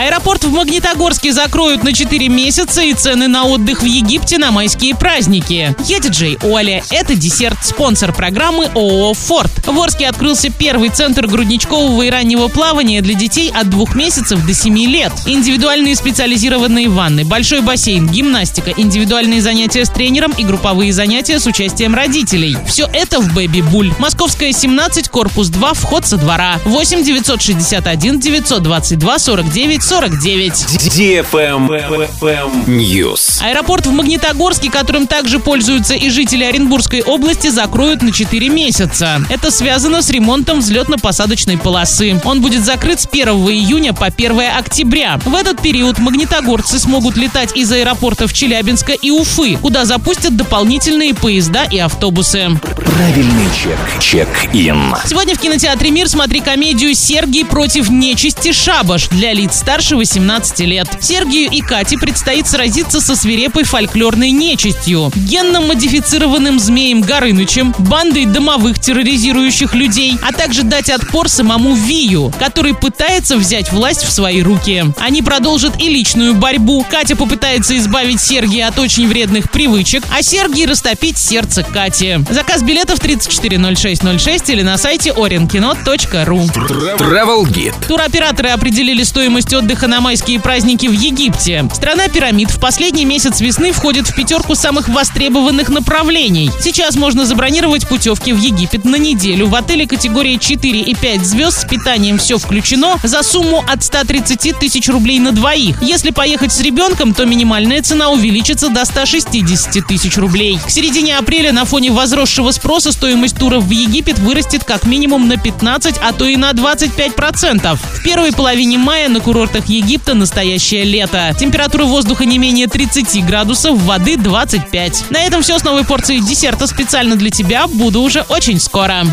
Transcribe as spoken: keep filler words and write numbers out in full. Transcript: Аэропорт в Магнитогорске закроют на четыре месяца, и цены на отдых в Египте на майские праздники. Ятиджей Уале – это Десерт, спонсор программы ООО «Форд». В Орске открылся первый центр грудничкового и раннего плавания для детей от двух месяцев до семи лет. Индивидуальные специализированные ванны, большой бассейн, гимнастика, индивидуальные занятия с тренером и групповые занятия с участием родителей. Все это в Бэби-Буль. Московская, семнадцать, корпус два, вход со двора. восемь девятьсот шестьдесят один девятьсот двадцать два сорок девять сорок девять. ди эф эм News. Аэропорт в Магнитогорске, которым также пользуются и жители Оренбургской области, закроют на четыре месяца. Это связано с ремонтом взлетно-посадочной полосы. Он будет закрыт с первого июня по первого октября. В этот период магнитогорцы смогут летать из аэропортов Челябинска и Уфы, куда запустят дополнительные поезда и автобусы. Правильный чек. Чек-ин. Сегодня в кинотеатре «Мир» смотри комедию «Сергий против нечисти Шабаш» для лиц старше восемнадцати лет. Сергию и Кате предстоит сразиться со свирепой фольклорной нечистью, генно-модифицированным змеем Горынычем, бандой домовых терроризирующих людей, а также дать отпор самому Вию, который пытается взять власть в свои руки. Они продолжат и личную борьбу. Катя попытается избавить Сергия от очень вредных привычек, а Сергий растопить сердце Кати. Заказ билетов тридцать четыре ноль шесть ноль шесть или на сайте орин кино точка ру. Travelgate. Туроператоры определили стоимость отдыха на майские праздники в Египте. Страна пирамид в последний месяц весны входит в пятерку самых востребованных направлений. Сейчас можно забронировать путевки в Египет на неделю в отеле категории четыре и пять звезд с питанием «Все включено» за сумму от ста тридцати тысяч рублей на двоих. Если поехать с ребенком, то минимальная цена увеличится до ста шестидесяти тысяч рублей. К середине апреля на фоне возросшего спроса стоимость туров в Египет вырастет как минимум на пятнадцать, а то и на двадцать пять процентов. В первой половине мая на курортах Египта настоящее лето. Температура воздуха не менее тридцати градусов, воды двадцать пять. На этом все с новой порцией десерта специально для тебя. Буду уже очень скоро.